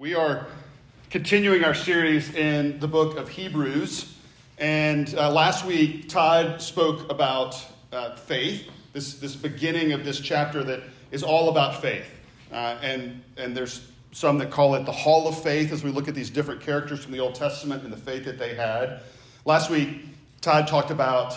We are continuing our series in the book of Hebrews, and last week Todd spoke about faith, this beginning of this chapter that is all about faith, and there's some that call it the Hall of Faith as we look at these different characters from the Old Testament and the faith that they had. Last week Todd talked about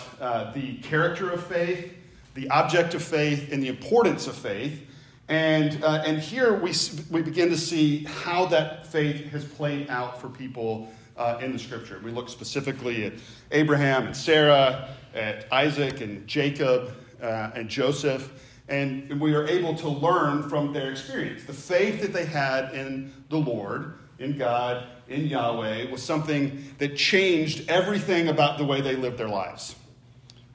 the character of faith, the object of faith, and the importance of faith. And here we begin to see how that faith has played out for people in the Scripture. We look specifically at Abraham and Sarah, at Isaac and Jacob and Joseph, and we are able to learn from their experience. The faith that they had in the Lord, in God, in Yahweh, was something that changed everything about the way they lived their lives.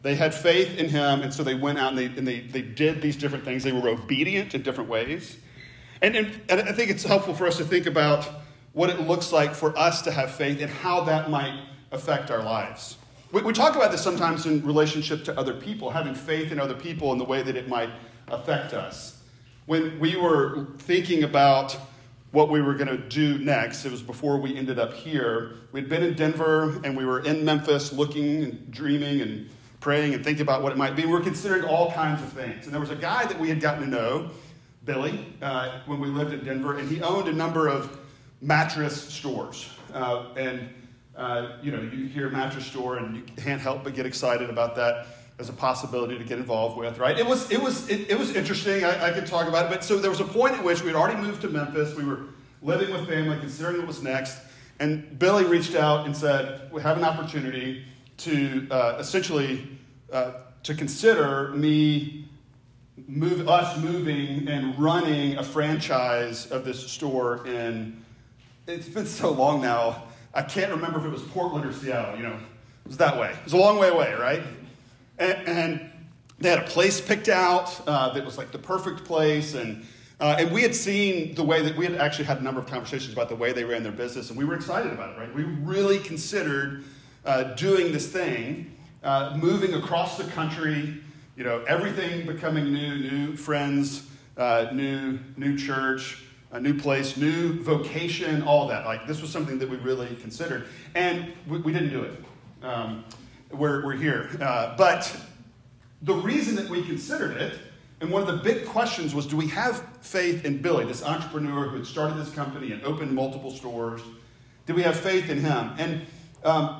They had faith in him, and so they went out and they did these different things. They were obedient in different ways. And I think it's helpful for us to think about what it looks like for us to have faith and how that might affect our lives. We talk about this sometimes in relationship to other people, having faith in other people and the way that it might affect us. When we were thinking about what we were going to do next, it was before we ended up here. We'd been in Denver, and we were in Memphis looking and dreaming and praying and thinking about what it might be. We were considering all kinds of things. And there was a guy that we had gotten to know, Billy, when we lived in Denver, and he owned a number of mattress stores. You hear mattress store, and you can't help but get excited about that as a possibility to get involved with, right? It was interesting. I could talk about it. But so there was a point at which we had already moved to Memphis. We were living with family, considering what was next. And Billy reached out and said, we have an opportunity to to consider us moving and running a franchise of this store in, it's been so long now, I can't remember if it was Portland or Seattle, it was that way. It was a long way away, right? And they had a place picked out that was like the perfect place, and we had seen the way that, we had actually had a number of conversations about the way they ran their business, and we were excited about it, right? We really considered doing this thing, moving across the country, everything becoming new friends, new church, a new place, new vocation, all that. Like, this was something that we really considered, and we didn't do it. We're here, but the reason that we considered it, and one of the big questions was, do we have faith in Billy, this entrepreneur who had started this company and opened multiple stores? Did we have faith in him?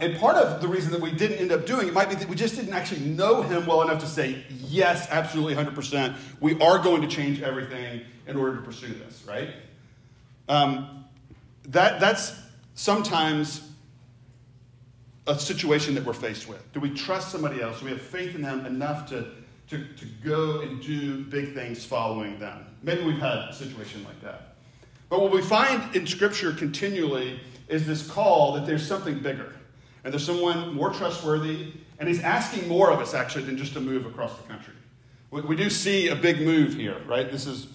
And part of the reason that we didn't end up doing it might be that we just didn't actually know him well enough to say, yes, absolutely, 100%, we are going to change everything in order to pursue this, right? That's sometimes a situation that we're faced with. Do we trust somebody else? Do we have faith in them enough to go and do big things following them? Maybe we've had a situation like that. But what we find in Scripture continually is this call that there's something bigger, and there's someone more trustworthy, and he's asking more of us, actually, than just a move across the country. We do see a big move here, right? This is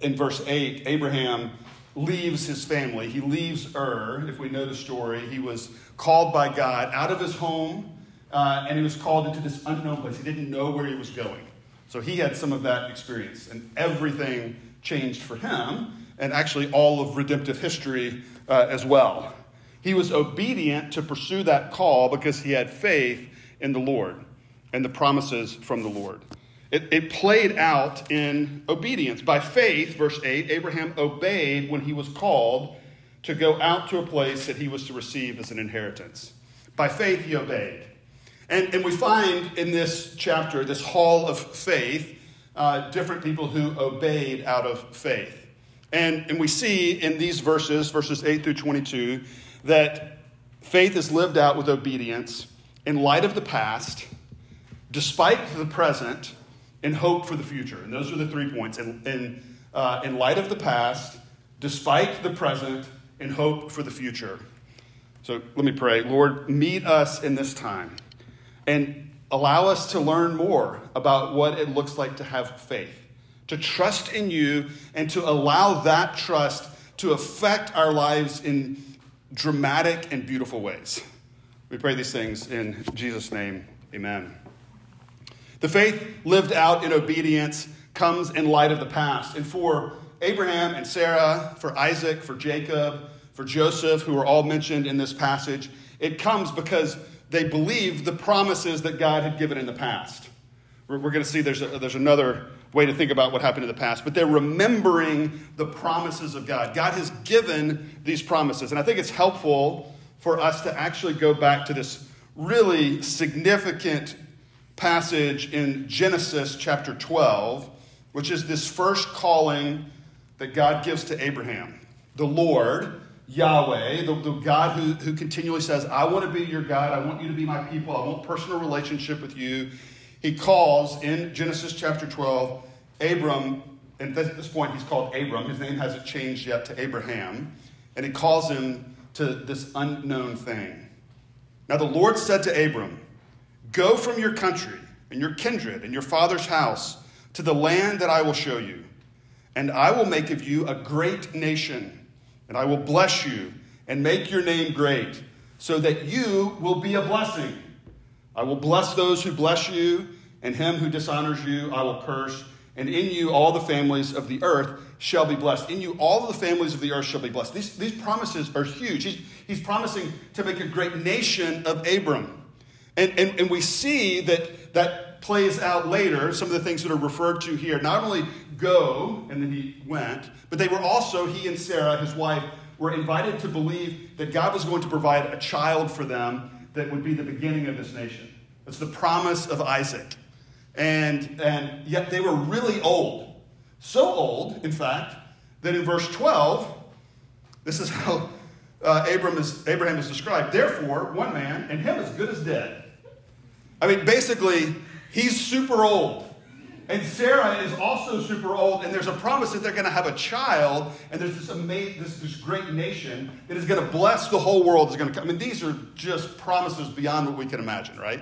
in verse 8, Abraham leaves his family. He leaves Ur, if we know the story. He was called by God out of his home, and he was called into this unknown place. He didn't know where he was going. So he had some of that experience, and everything changed for him, and actually all of redemptive history as well. He was obedient to pursue that call because he had faith in the Lord and the promises from the Lord. It played out in obedience. By faith, verse 8, Abraham obeyed when he was called to go out to a place that he was to receive as an inheritance. By faith, he obeyed. And we find in this chapter, this hall of faith, different people who obeyed out of faith. And we see in these verses 8 through 22, that faith is lived out with obedience in light of the past, despite the present, and hope for the future. And those are the 3 points. In light of the past, despite the present, and hope for the future. So let me pray. Lord, meet us in this time and allow us to learn more about what it looks like to have faith, to trust in you, and to allow that trust to affect our lives in dramatic and beautiful ways. We pray these things in Jesus' name. Amen. The faith lived out in obedience comes in light of the past. And for Abraham and Sarah, for Isaac, for Jacob, for Joseph, who are all mentioned in this passage, it comes because they believed the promises that God had given in the past. We're going to see there's another way to think about what happened in the past. But they're remembering the promises of God. God has given these promises. And I think it's helpful for us to actually go back to this really significant passage in Genesis chapter 12, which is this first calling that God gives to Abraham. The Lord, Yahweh, the God who continually says, I want to be your God. I want you to be my people. I want personal relationship with you. He calls in Genesis chapter 12, Abram, and at this point he's called Abram. His name hasn't changed yet to Abraham. And he calls him to this unknown thing. Now the Lord said to Abram, go from your country and your kindred and your father's house to the land that I will show you. And I will make of you a great nation, and I will bless you and make your name great, so that you will be a blessing. I will bless those who bless you, and him who dishonors you I will curse. And in you all the families of the earth shall be blessed. In you all the families of the earth shall be blessed. These promises are huge. He's promising to make a great nation of Abram. And we see that plays out later, some of the things that are referred to here. Not only go, and then he went, but they were also, he and Sarah, his wife, were invited to believe that God was going to provide a child for them that would be the beginning of this nation. That's the promise of Isaac. And yet they were really old. So old, in fact, that in verse 12, this is how Abraham is described. Therefore, one man, and him as good as dead. I mean, basically, he's super old. And Sarah is also super old. And there's a promise that they're going to have a child. And there's this great nation that is going to bless the whole world. Is going to come. I mean, these are just promises beyond what we can imagine, right?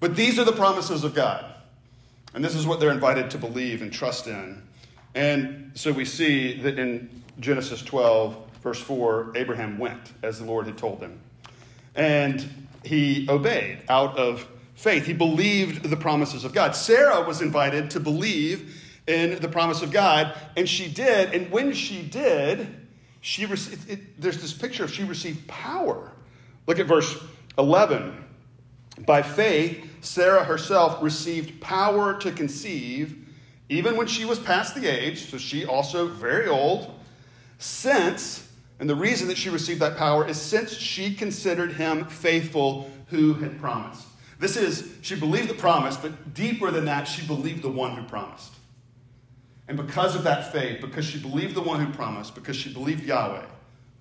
But these are the promises of God. And this is what they're invited to believe and trust in. And so we see that in Genesis 12, verse 4, Abraham went as the Lord had told him. And he obeyed out of faith. He believed the promises of God. Sarah was invited to believe in the promise of God. And she did. And when she did, she received, there's this picture of she received power. Look at verse 11. By faith, Sarah herself received power to conceive, even when she was past the age, so she also very old, since, and the reason that she received that power is since she considered him faithful who had promised. This is, she believed the promise, but deeper than that, she believed the one who promised. And because of that faith, because she believed the one who promised, because she believed Yahweh,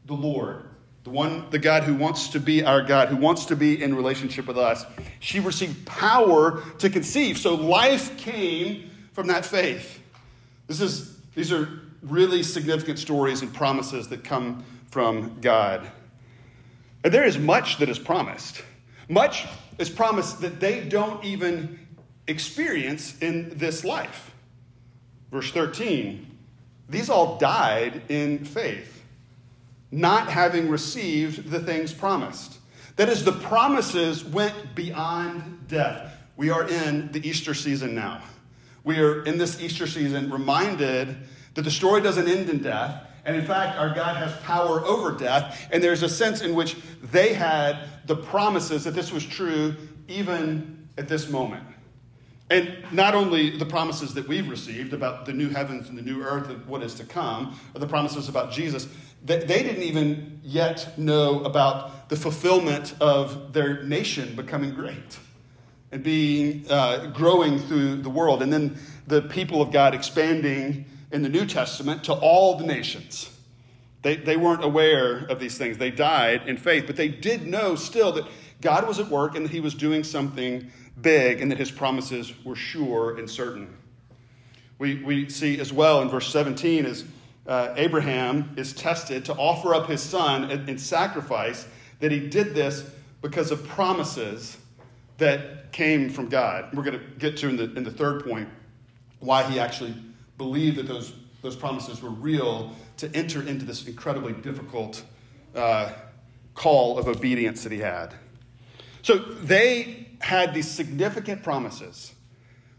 the Lord, the God who wants to be our God, who wants to be in relationship with us, she received power to conceive. So life came from that faith. These are really significant stories and promises that come from God. And there is much that is promised. Much is promised that they don't even experience in this life. Verse 13, these all died in faith, not having received the things promised. That is, the promises went beyond death. We are in the Easter season now. We are in this Easter season reminded that the story doesn't end in death. And in fact, our God has power over death. And there's a sense in which they had the promises that this was true even at this moment. And not only the promises that we've received about the new heavens and the new earth and what is to come, or the promises about Jesus, that they didn't even yet know about the fulfillment of their nation becoming great and being growing through the world. And then the people of God expanding in the New Testament to all the nations. They weren't aware of these things. They died in faith, but they did know still that God was at work and that he was doing something big and that his promises were sure and certain. We see as well in verse 17 is Abraham is tested to offer up his son in sacrifice, that he did this because of promises that came from God. We're going to get to in the third point why he actually believed that those promises were real to enter into this incredibly difficult call of obedience that he had. So they had these significant promises,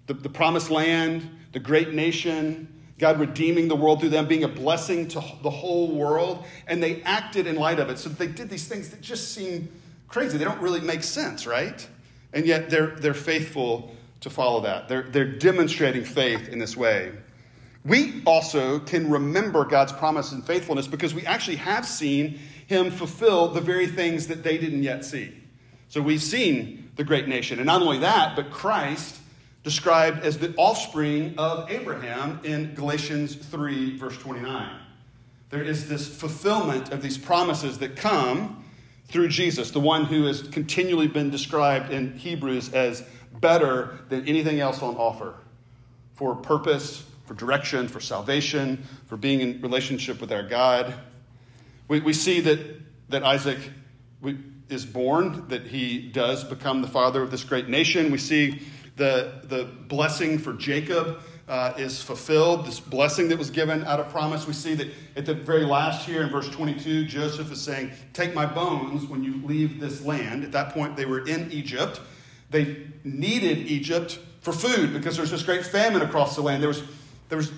the promised land, the great nation, God redeeming the world through them, being a blessing to the whole world, and they acted in light of it. So they did these things that just seem crazy. They don't really make sense, right? And yet they're faithful to follow that. They're demonstrating faith in this way. We also can remember God's promise and faithfulness because we actually have seen him fulfill the very things that they didn't yet see. So we've seen the great nation. And not only that, but Christ described as the offspring of Abraham in Galatians 3, verse 29. There is this fulfillment of these promises that come through Jesus, the one who has continually been described in Hebrews as better than anything else on offer for purpose, for direction, for salvation, for being in relationship with our God. We see that Isaac is born, that he does become the father of this great nation. We see the blessing for Jacob is fulfilled, this blessing that was given out of promise. We see that at the very last here in verse 22, Joseph is saying, "Take my bones when you leave this land." At that point, they were in Egypt. They needed Egypt for food because there was this great famine across the land. There was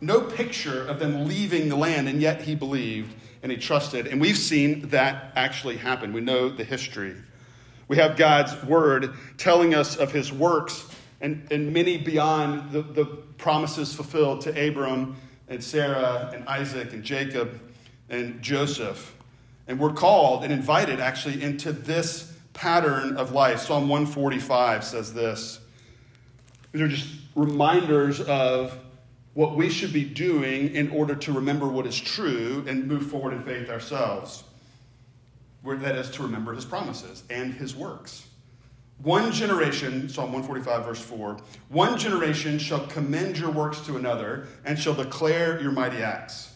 no picture of them leaving the land, and yet he believed and he trusted. And we've seen that actually happen. We know the history. We have God's word telling us of his works and many beyond the promises fulfilled to Abram and Sarah and Isaac and Jacob and Joseph. And we're called and invited actually into this pattern of life. Psalm 145 says this. These are just reminders of what we should be doing in order to remember what is true and move forward in faith ourselves. Where that is to remember his promises and his works. One generation, Psalm 145, verse 4, one generation shall commend your works to another and shall declare your mighty acts.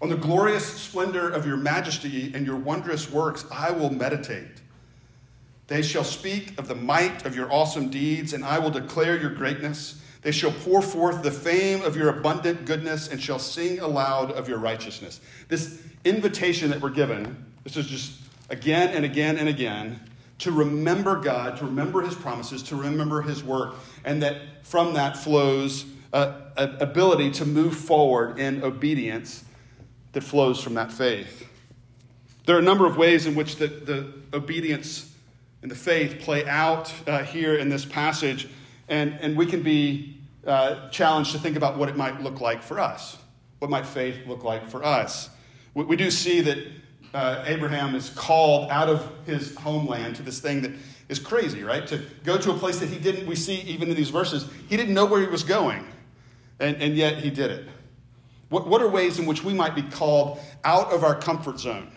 On the glorious splendor of your majesty and your wondrous works, I will meditate. They shall speak of the might of your awesome deeds, and I will declare your greatness. They shall pour forth the fame of your abundant goodness and shall sing aloud of your righteousness. This invitation that we're given, this is just again and again and again, to remember God, to remember his promises, to remember his work, and that from that flows an ability to move forward in obedience that flows from that faith. There are a number of ways in which the obedience and the faith play out here in this passage. And we can be challenged to think about what it might look like for us. What might faith look like for us? We do see that Abraham is called out of his homeland to this thing that is crazy, right? To go to a place that he didn't, we see even in these verses, he didn't know where he was going. And yet he did it. What are ways in which we might be called out of our comfort zone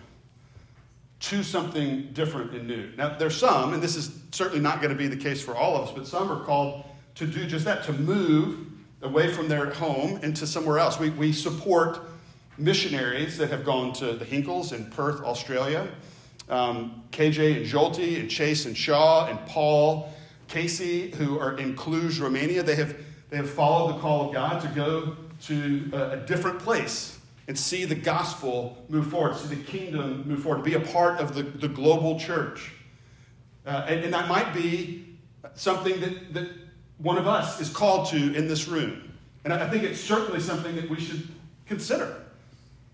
to something different and new? Now, there's some, and this is certainly not going to be the case for all of us, but some are called to do just that, to move away from their home into somewhere else. We support missionaries that have gone to the Hinkles in Perth, Australia, KJ and Jolty and Chase and Shaw and Paul, Casey, who are in Cluj, Romania. They have followed the call of God to go to a different place and see the gospel move forward, see the kingdom move forward, be a part of the global church. And that might be something that one of us is called to in this room. And I think it's certainly something that we should consider.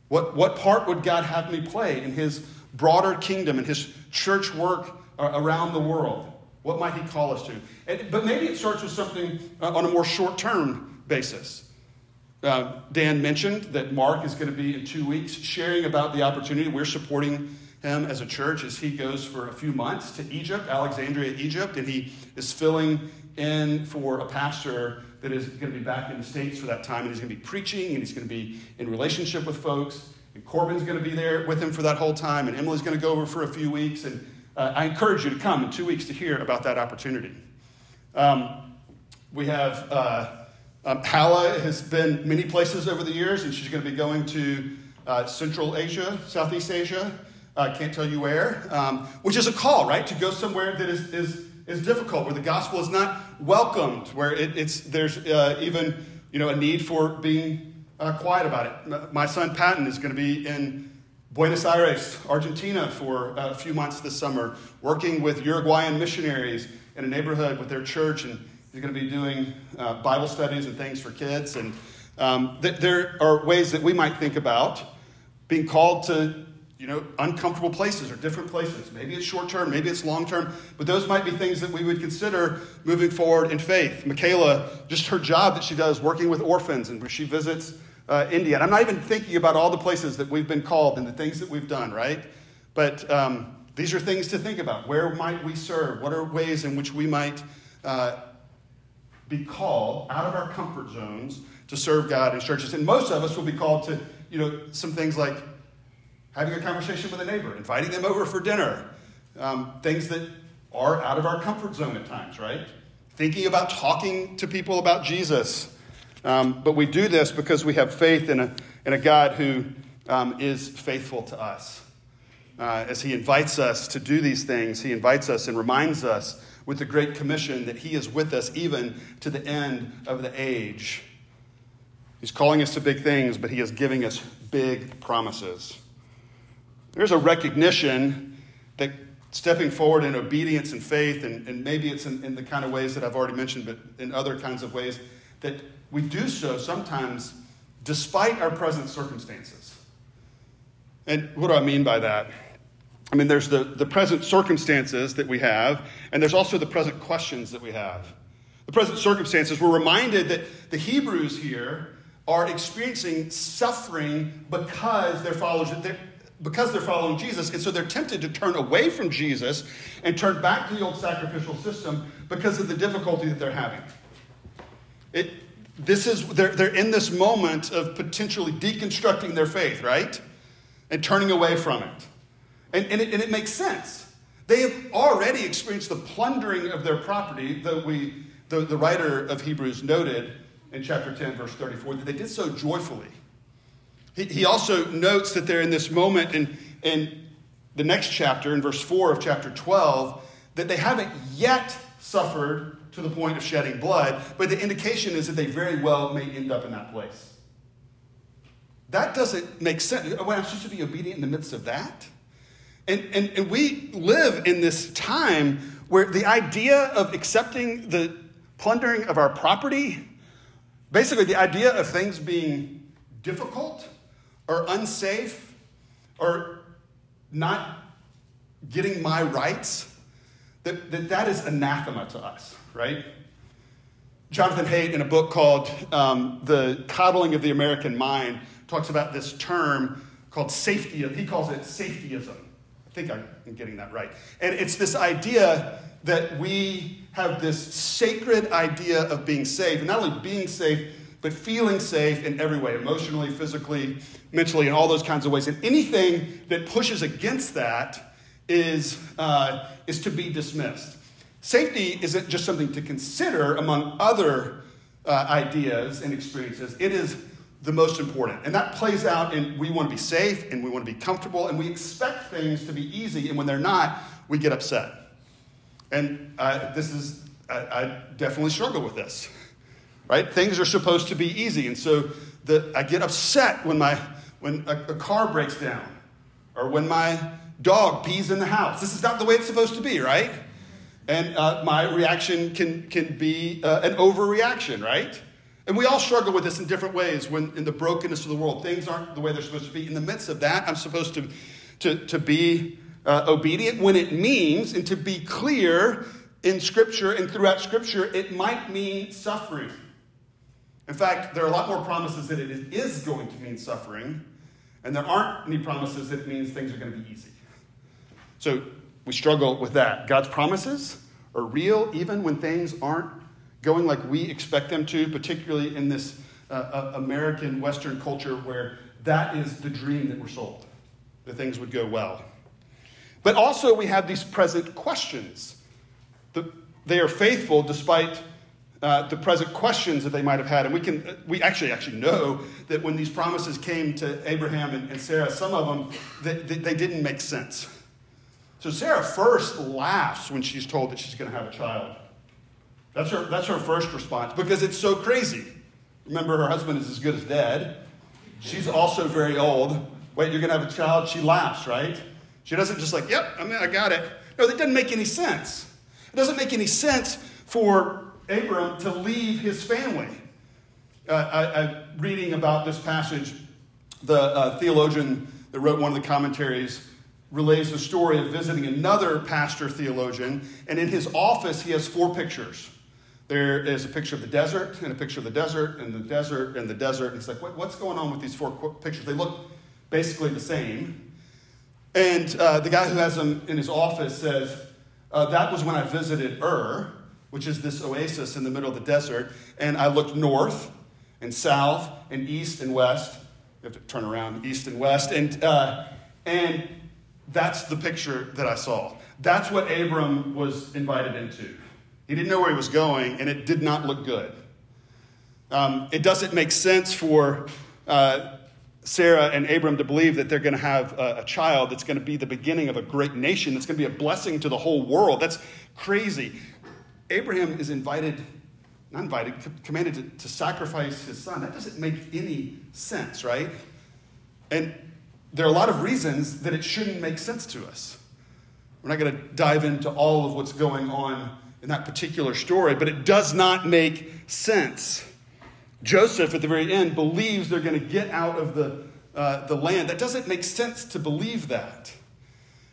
What part would God have me play in his broader kingdom and his church work around the world? What might he call us to? But maybe it starts with something on a more short-term basis. Dan mentioned that Mark is going to be in 2 weeks sharing about the opportunity. We're supporting him as a church as he goes for a few months to Egypt, Alexandria, Egypt, and he is filling in for a pastor that is going to be back in the States for that time, and he's going to be preaching, and he's going to be in relationship with folks, and Corbin's going to be there with him for that whole time, and Emily's going to go over for a few weeks, and I encourage you to come in 2 weeks to hear about that opportunity. We have... Hala has been many places over the years, and she's going to be going to Central Asia, Southeast Asia. Can't tell you where, which is a call, right? To go somewhere that is difficult, where the gospel is not welcomed, where there's even a need for being quiet about it. My son Patton is going to be in Buenos Aires, Argentina, for a few months this summer, working with Uruguayan missionaries in a neighborhood with their church and. He's going to be doing Bible studies and things for kids, and There are ways that we might think about being called to, uncomfortable places or different places. Maybe it's short term, maybe it's long term, but those might be things that we would consider moving forward in faith. Michaela, just her job that she does working with orphans and where she visits India. And I'm not even thinking about all the places that we've been called and the things that we've done, right? But these are things to think about. Where might we serve? What are ways in which we might be called out of our comfort zones to serve God in churches? And most of us will be called to, some things like having a conversation with a neighbor, inviting them over for dinner, things that are out of our comfort zone at times, right? Thinking about talking to people about Jesus. But we do this because we have faith in a God who is faithful to us. As he invites us to do these things, he invites us and reminds us with the Great Commission that he is with us even to the end of the age. He's calling us to big things, but he is giving us big promises. There's a recognition that stepping forward in obedience and faith, and maybe it's in the kind of ways that I've already mentioned, but in other kinds of ways, that we do so sometimes despite our present circumstances. And what do I mean by that? I mean, there's the present circumstances that we have, and there's also the present questions that we have. The present circumstances, we're reminded that the Hebrews here are experiencing suffering because they're followers. Because they're following Jesus, and so they're tempted to turn away from Jesus and turn back to the old sacrificial system because of the difficulty that they're having. They're in this moment of potentially deconstructing their faith, right? And turning away from it. And it makes sense. They have already experienced the plundering of their property, though the writer of Hebrews noted in chapter 10, verse 34, that they did so joyfully. He also notes that they're in this moment in the next chapter, in verse 4 of chapter 12, that they haven't yet suffered to the point of shedding blood, but the indication is that they very well may end up in that place. That doesn't make sense. Well, I'm supposed to be obedient in the midst of that? And we live in this time where the idea of accepting the plundering of our property, basically the idea of things being difficult or unsafe, or not getting my rights, that is anathema to us, right? Jonathan Haidt, in a book called The Coddling of the American Mind, talks about this term called safety. He calls it safetyism. I think I'm getting that right. And it's this idea that we have this sacred idea of being safe, and not only being safe, but feeling safe in every way, emotionally, physically, mentally, in all those kinds of ways. And anything that pushes against that is to be dismissed. Safety isn't just something to consider among other ideas and experiences. It is the most important. And that plays out in we want to be safe and we want to be comfortable and we expect things to be easy. And when they're not, we get upset. And I definitely struggle with this. Right? Things are supposed to be easy. And so I get upset when a car breaks down or when my dog pees in the house. This is not the way it's supposed to be, right? And my reaction can be an overreaction, right? And we all struggle with this in different ways. When in the brokenness of the world, things aren't the way they're supposed to be. In the midst of that, I'm supposed to be obedient when it means, and to be clear in Scripture and throughout Scripture, it might mean suffering. In fact, there are a lot more promises that it is going to mean suffering, and there aren't any promises that it means things are going to be easy. So we struggle with that. God's promises are real even when things aren't going like we expect them to, particularly in this American Western culture where that is the dream that we're sold, that things would go well. But also we have these present questions. They are faithful despite the present questions that they might have had. And we actually know that when these promises came to Abraham and Sarah, some of them, they didn't make sense. So Sarah first laughs when she's told that she's going to have a child. That's her first response because it's so crazy. Remember, her husband is as good as dead. She's also very old. Wait, you're going to have a child? She laughs, right? She doesn't just like, yep, I got it. No, that doesn't make any sense. It doesn't make any sense for Abram to leave his family. reading about this passage, the theologian that wrote one of the commentaries relays the story of visiting another pastor theologian, and in his office he has four pictures. There is a picture of the desert, and a picture of the desert, and the desert, and the desert. And it's like, what's going on with these four pictures? They look basically the same. And the guy who has them in his office says, that was when I visited Ur, which is this oasis in the middle of the desert, and I looked north and south and east and west. You have to turn around, east and west. And that's the picture that I saw. That's what Abram was invited into. He didn't know where he was going, and it did not look good. It doesn't make sense for Sarah and Abram to believe that they're going to have a child that's going to be the beginning of a great nation, that's going to be a blessing to the whole world. That's crazy. Abraham is commanded to sacrifice his son. That doesn't make any sense, right? And there are a lot of reasons that it shouldn't make sense to us. We're not going to dive into all of what's going on in that particular story, but it does not make sense. Joseph, at the very end, believes they're going to get out of the land. That doesn't make sense to believe that.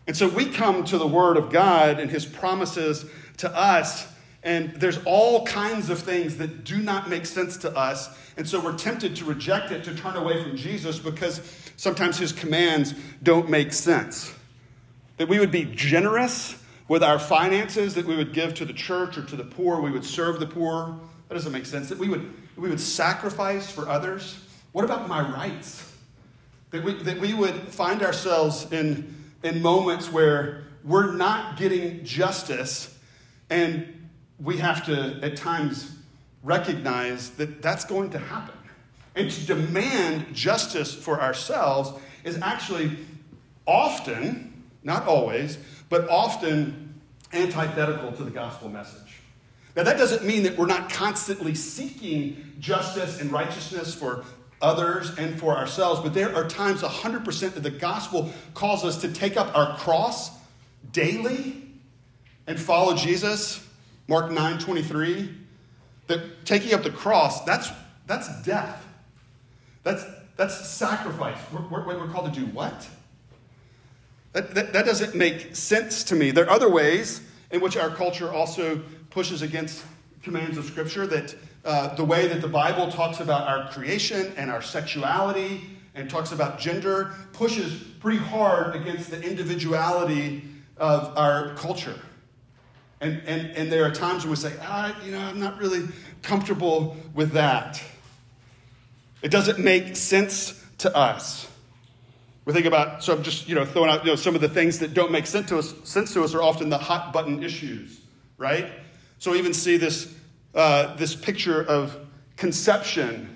And so we come to the Word of God and His promises to us, and there's all kinds of things that do not make sense to us, and so we're tempted to reject it, to turn away from Jesus, because sometimes His commands don't make sense. That we would be generous with our finances, that we would give to the church or to the poor, we would serve the poor. That doesn't make sense. That we would sacrifice for others. What about my rights? That we would find ourselves in moments where we're not getting justice, and we have to at times recognize that that's going to happen. And to demand justice for ourselves is actually often, not always, but often antithetical to the gospel message. Now, that doesn't mean that we're not constantly seeking justice and righteousness for others and for ourselves, but there are times 100% of the gospel calls us to take up our cross daily and follow Jesus. Mark 9:23, that taking up the cross, that's death. That's sacrifice. We're called to do what? That doesn't make sense to me. There are other ways in which our culture also pushes against commands of Scripture, that the way that the Bible talks about our creation and our sexuality and talks about gender pushes pretty hard against the individuality of our culture. And there are times when we say, I'm not really comfortable with that. It doesn't make sense to us. We think about, so I'm just, throwing out, some of the things that don't make sense to us are often the hot button issues, right? So we even see this picture of conception.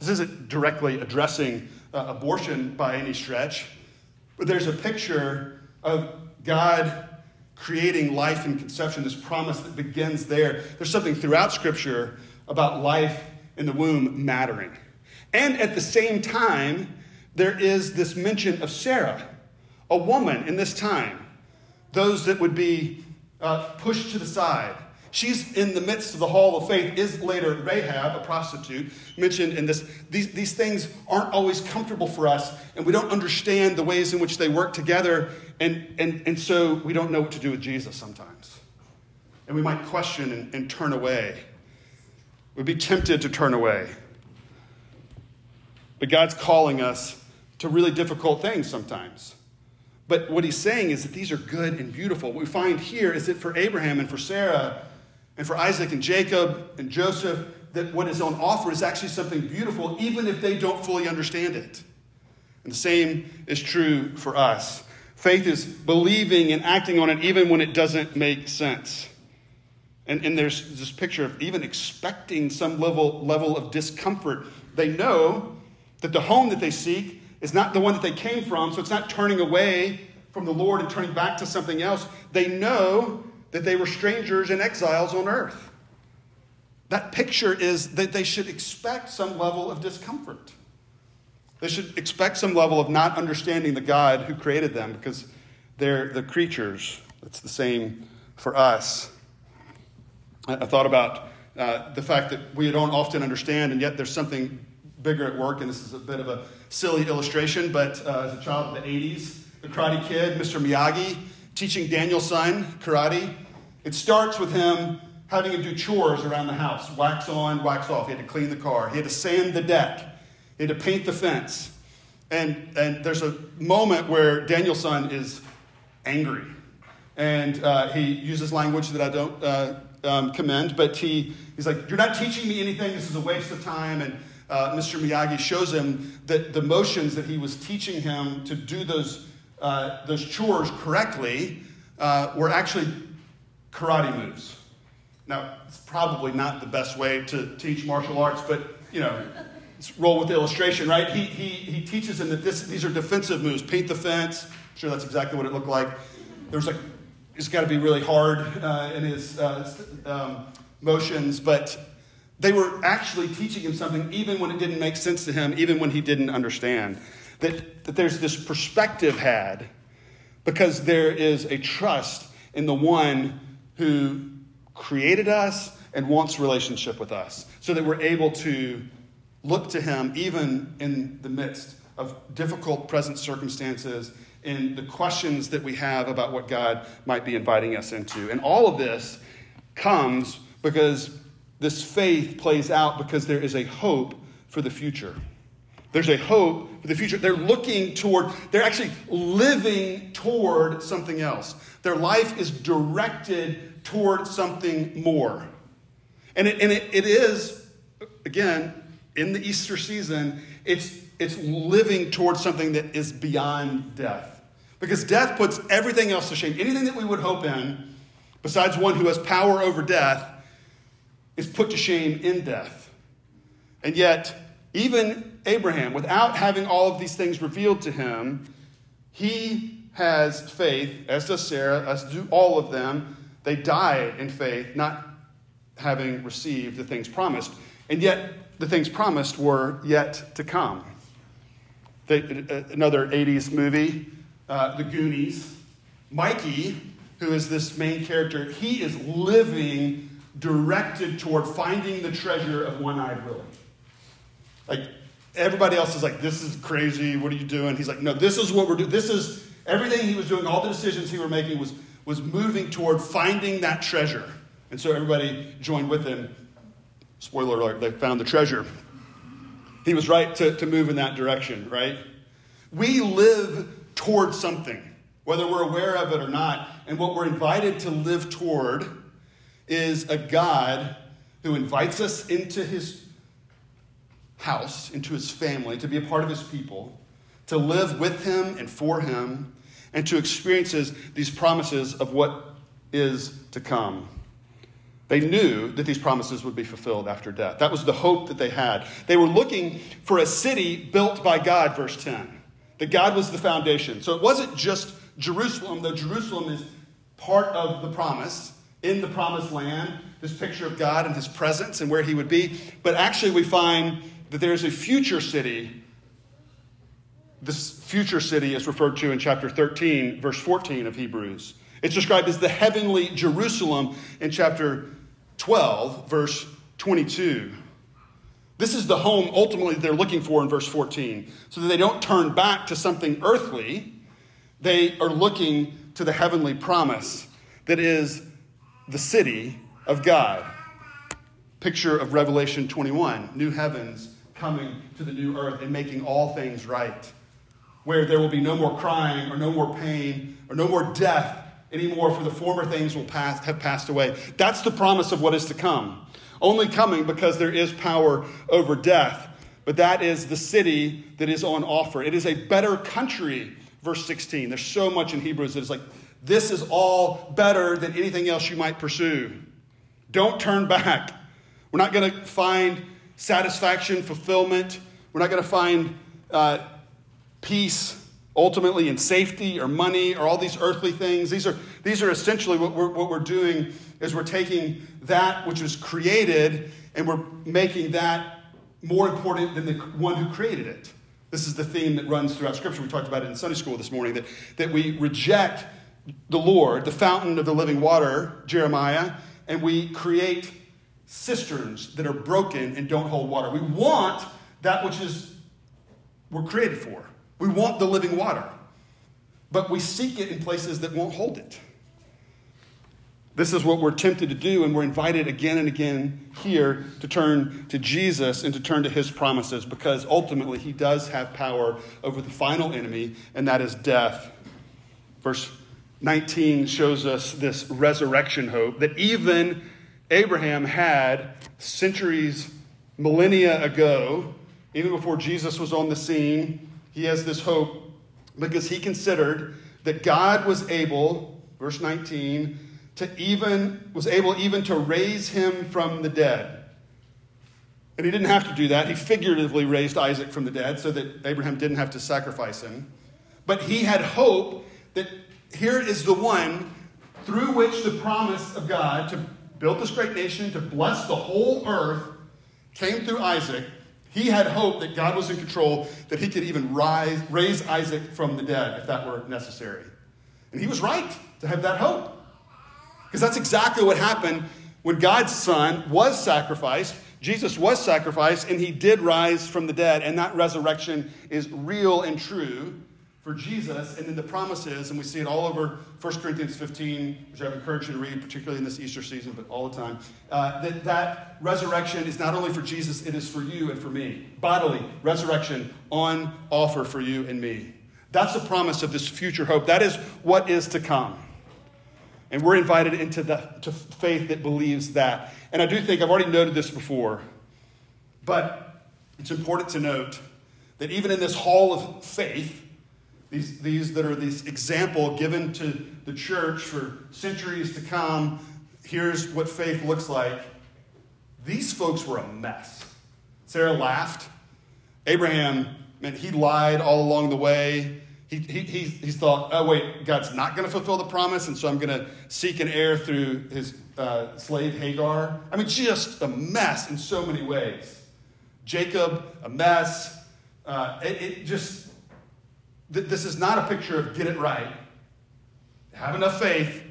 This isn't directly addressing abortion by any stretch, but there's a picture of God creating life in conception, this promise that begins there. There's something throughout Scripture about life in the womb mattering. And at the same time, there is this mention of Sarah, a woman in this time, those that would be pushed to the side. She's in the midst of the hall of faith, is later Rahab, a prostitute, mentioned in this. These things aren't always comfortable for us, and we don't understand the ways in which they work together, and so we don't know what to do with Jesus sometimes. And we might question and turn away. We'd be tempted to turn away. But God's calling us to really difficult things sometimes. But what He's saying is that these are good and beautiful. What we find here is that for Abraham and for Sarah and for Isaac and Jacob and Joseph, that what is on offer is actually something beautiful, even if they don't fully understand it. And the same is true for us. Faith is believing and acting on it even when it doesn't make sense. And there's this picture of even expecting some level of discomfort. They know that the home that they seek is not the one that they came from, so it's not turning away from the Lord and turning back to something else. They know that they were strangers and exiles on earth. That picture is that they should expect some level of discomfort. They should expect some level of not understanding the God who created them, because they're the creatures. It's the same for us. I thought about the fact that we don't often understand, and yet there's something bigger at work, and this is a bit of a silly illustration, but as a child of the 80s, the Karate Kid, Mr. Miyagi, teaching Daniel's son karate. It starts with him having him do chores around the house, wax on, wax off. He had to clean the car. He had to sand the deck. He had to paint the fence. And there's a moment where Daniel's son is angry. And he uses language that I don't commend, but he's like, "You're not teaching me anything. This is a waste of time." And Mr. Miyagi shows him that the motions that he was teaching him to do those chores correctly were actually karate moves. Now, it's probably not the best way to teach martial arts, but, you know, let's roll with the illustration, right? He teaches him that these are defensive moves. Paint the fence. I'm sure that's exactly what it looked like. There's like, it's got to be really hard in his motions, but they were actually teaching him something even when it didn't make sense to him, even when he didn't understand. That there's this perspective had because there is a trust in the one who created us and wants relationship with us, so that we're able to look to him even in the midst of difficult present circumstances and the questions that we have about what God might be inviting us into. And all of this comes because this faith plays out because there is a hope for the future. There's a hope for the future. They're looking toward, they're actually living toward something else. Their life is directed toward something more. And it is, again, in the Easter season, it's living toward something that is beyond death. Because death puts everything else to shame. Anything that we would hope in, besides one who has power over death, is put to shame in death. And yet, even Abraham, without having all of these things revealed to him, he has faith, as does Sarah, as do all of them. They die in faith, not having received the things promised. And yet, the things promised were yet to come. Another 80s movie, The Goonies. Mikey, who is this main character, he is living directed toward finding the treasure of One-Eyed Willie. Like, everybody else is like, "This is crazy. What are you doing?" He's like, "No, this is what we're doing." This is everything he was doing. All the decisions he was making was moving toward finding that treasure. And so everybody joined with him. Spoiler alert, they found the treasure. He was right to move in that direction, right? We live toward something, whether we're aware of it or not. And what we're invited to live toward is a God who invites us into his house, into his family, to be a part of his people, to live with him and for him, and to experience these promises of what is to come. They knew that these promises would be fulfilled after death. That was the hope that they had. They were looking for a city built by God, verse 10. That God was the foundation. So it wasn't just Jerusalem, though Jerusalem is part of the promise, in the promised land, this picture of God and his presence and where he would be. But actually we find that there is a future city. This future city is referred to in chapter 13, verse 14 of Hebrews. It's described as the heavenly Jerusalem in chapter 12, verse 22. This is the home ultimately they're looking for in verse 14. So that they don't turn back to something earthly. They are looking to the heavenly promise that is the city of God. Picture of Revelation 21. New heavens coming to the new earth and making all things right. Where there will be no more crying or no more pain or no more death anymore, for the former things will have passed away. That's the promise of what is to come. Only coming because there is power over death. But that is the city that is on offer. It is a better country, verse 16. There's so much in Hebrews that is like, this is all better than anything else you might pursue. Don't turn back. We're not going to find satisfaction, fulfillment. We're not going to find peace ultimately in safety or money or all these earthly things. These are essentially what we're doing is we're taking that which was created and we're making that more important than the one who created it. This is the theme that runs throughout Scripture. We talked about it in Sunday school this morning, that we reject the Lord, the fountain of the living water, Jeremiah, and we create cisterns that are broken and don't hold water. We want that which is we're created for. We want the living water, but we seek it in places that won't hold it. This is what we're tempted to do, and we're invited again and again here to turn to Jesus and to turn to his promises, because ultimately he does have power over the final enemy, and that is death. Verse 19 shows us this resurrection hope that even Abraham had centuries, millennia ago, even before Jesus was on the scene. He has this hope because he considered that God was able, verse 19, was able even to raise him from the dead. And he didn't have to do that. He figuratively raised Isaac from the dead so that Abraham didn't have to sacrifice him. But he had hope that here is the one through which the promise of God to build this great nation, to bless the whole earth, came through Isaac. He had hope that God was in control, that he could even raise Isaac from the dead if that were necessary. And he was right to have that hope, because that's exactly what happened when God's son was sacrificed. Jesus was sacrificed, and he did rise from the dead. And that resurrection is real and true for Jesus. And then the promises, and we see it all over 1 Corinthians 15, which I would encourage you to read, particularly in this Easter season, but all the time, that resurrection is not only for Jesus, it is for you and for me. Bodily resurrection on offer for you and me. That's the promise of this future hope. That is what is to come. And we're invited into to faith that believes that. And I do think, I've already noted this before, but it's important to note that even in this hall of faith, these that are this example given to the church for centuries to come, here's what faith looks like. These folks were a mess. Sarah laughed. Abraham, man, he lied all along the way. He thought, oh, wait, God's not going to fulfill the promise, and so I'm going to seek an heir through his slave Hagar. I mean, just a mess in so many ways. Jacob, a mess. This is not a picture of get it right. Have enough faith.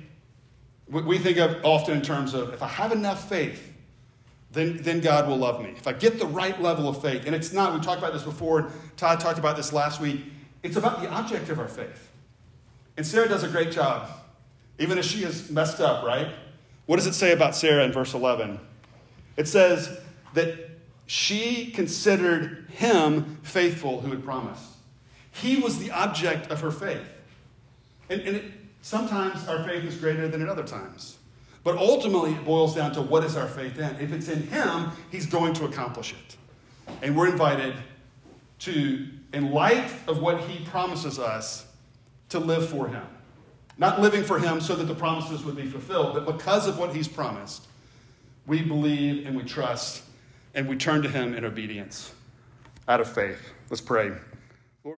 We think of often in terms of, if I have enough faith, then God will love me. If I get the right level of faith. And it's not, we talked about this before. Todd talked about this last week. It's about the object of our faith. And Sarah does a great job, even if she is messed up, right? What does it say about Sarah in verse 11? It says that she considered him faithful who had promised. He was the object of her faith. And sometimes our faith is greater than at other times. But ultimately, it boils down to, what is our faith in? If it's in him, he's going to accomplish it. And we're invited to, in light of what he promises us, to live for him. Not living for him so that the promises would be fulfilled, but because of what he's promised, we believe and we trust and we turn to him in obedience out of faith. Let's pray.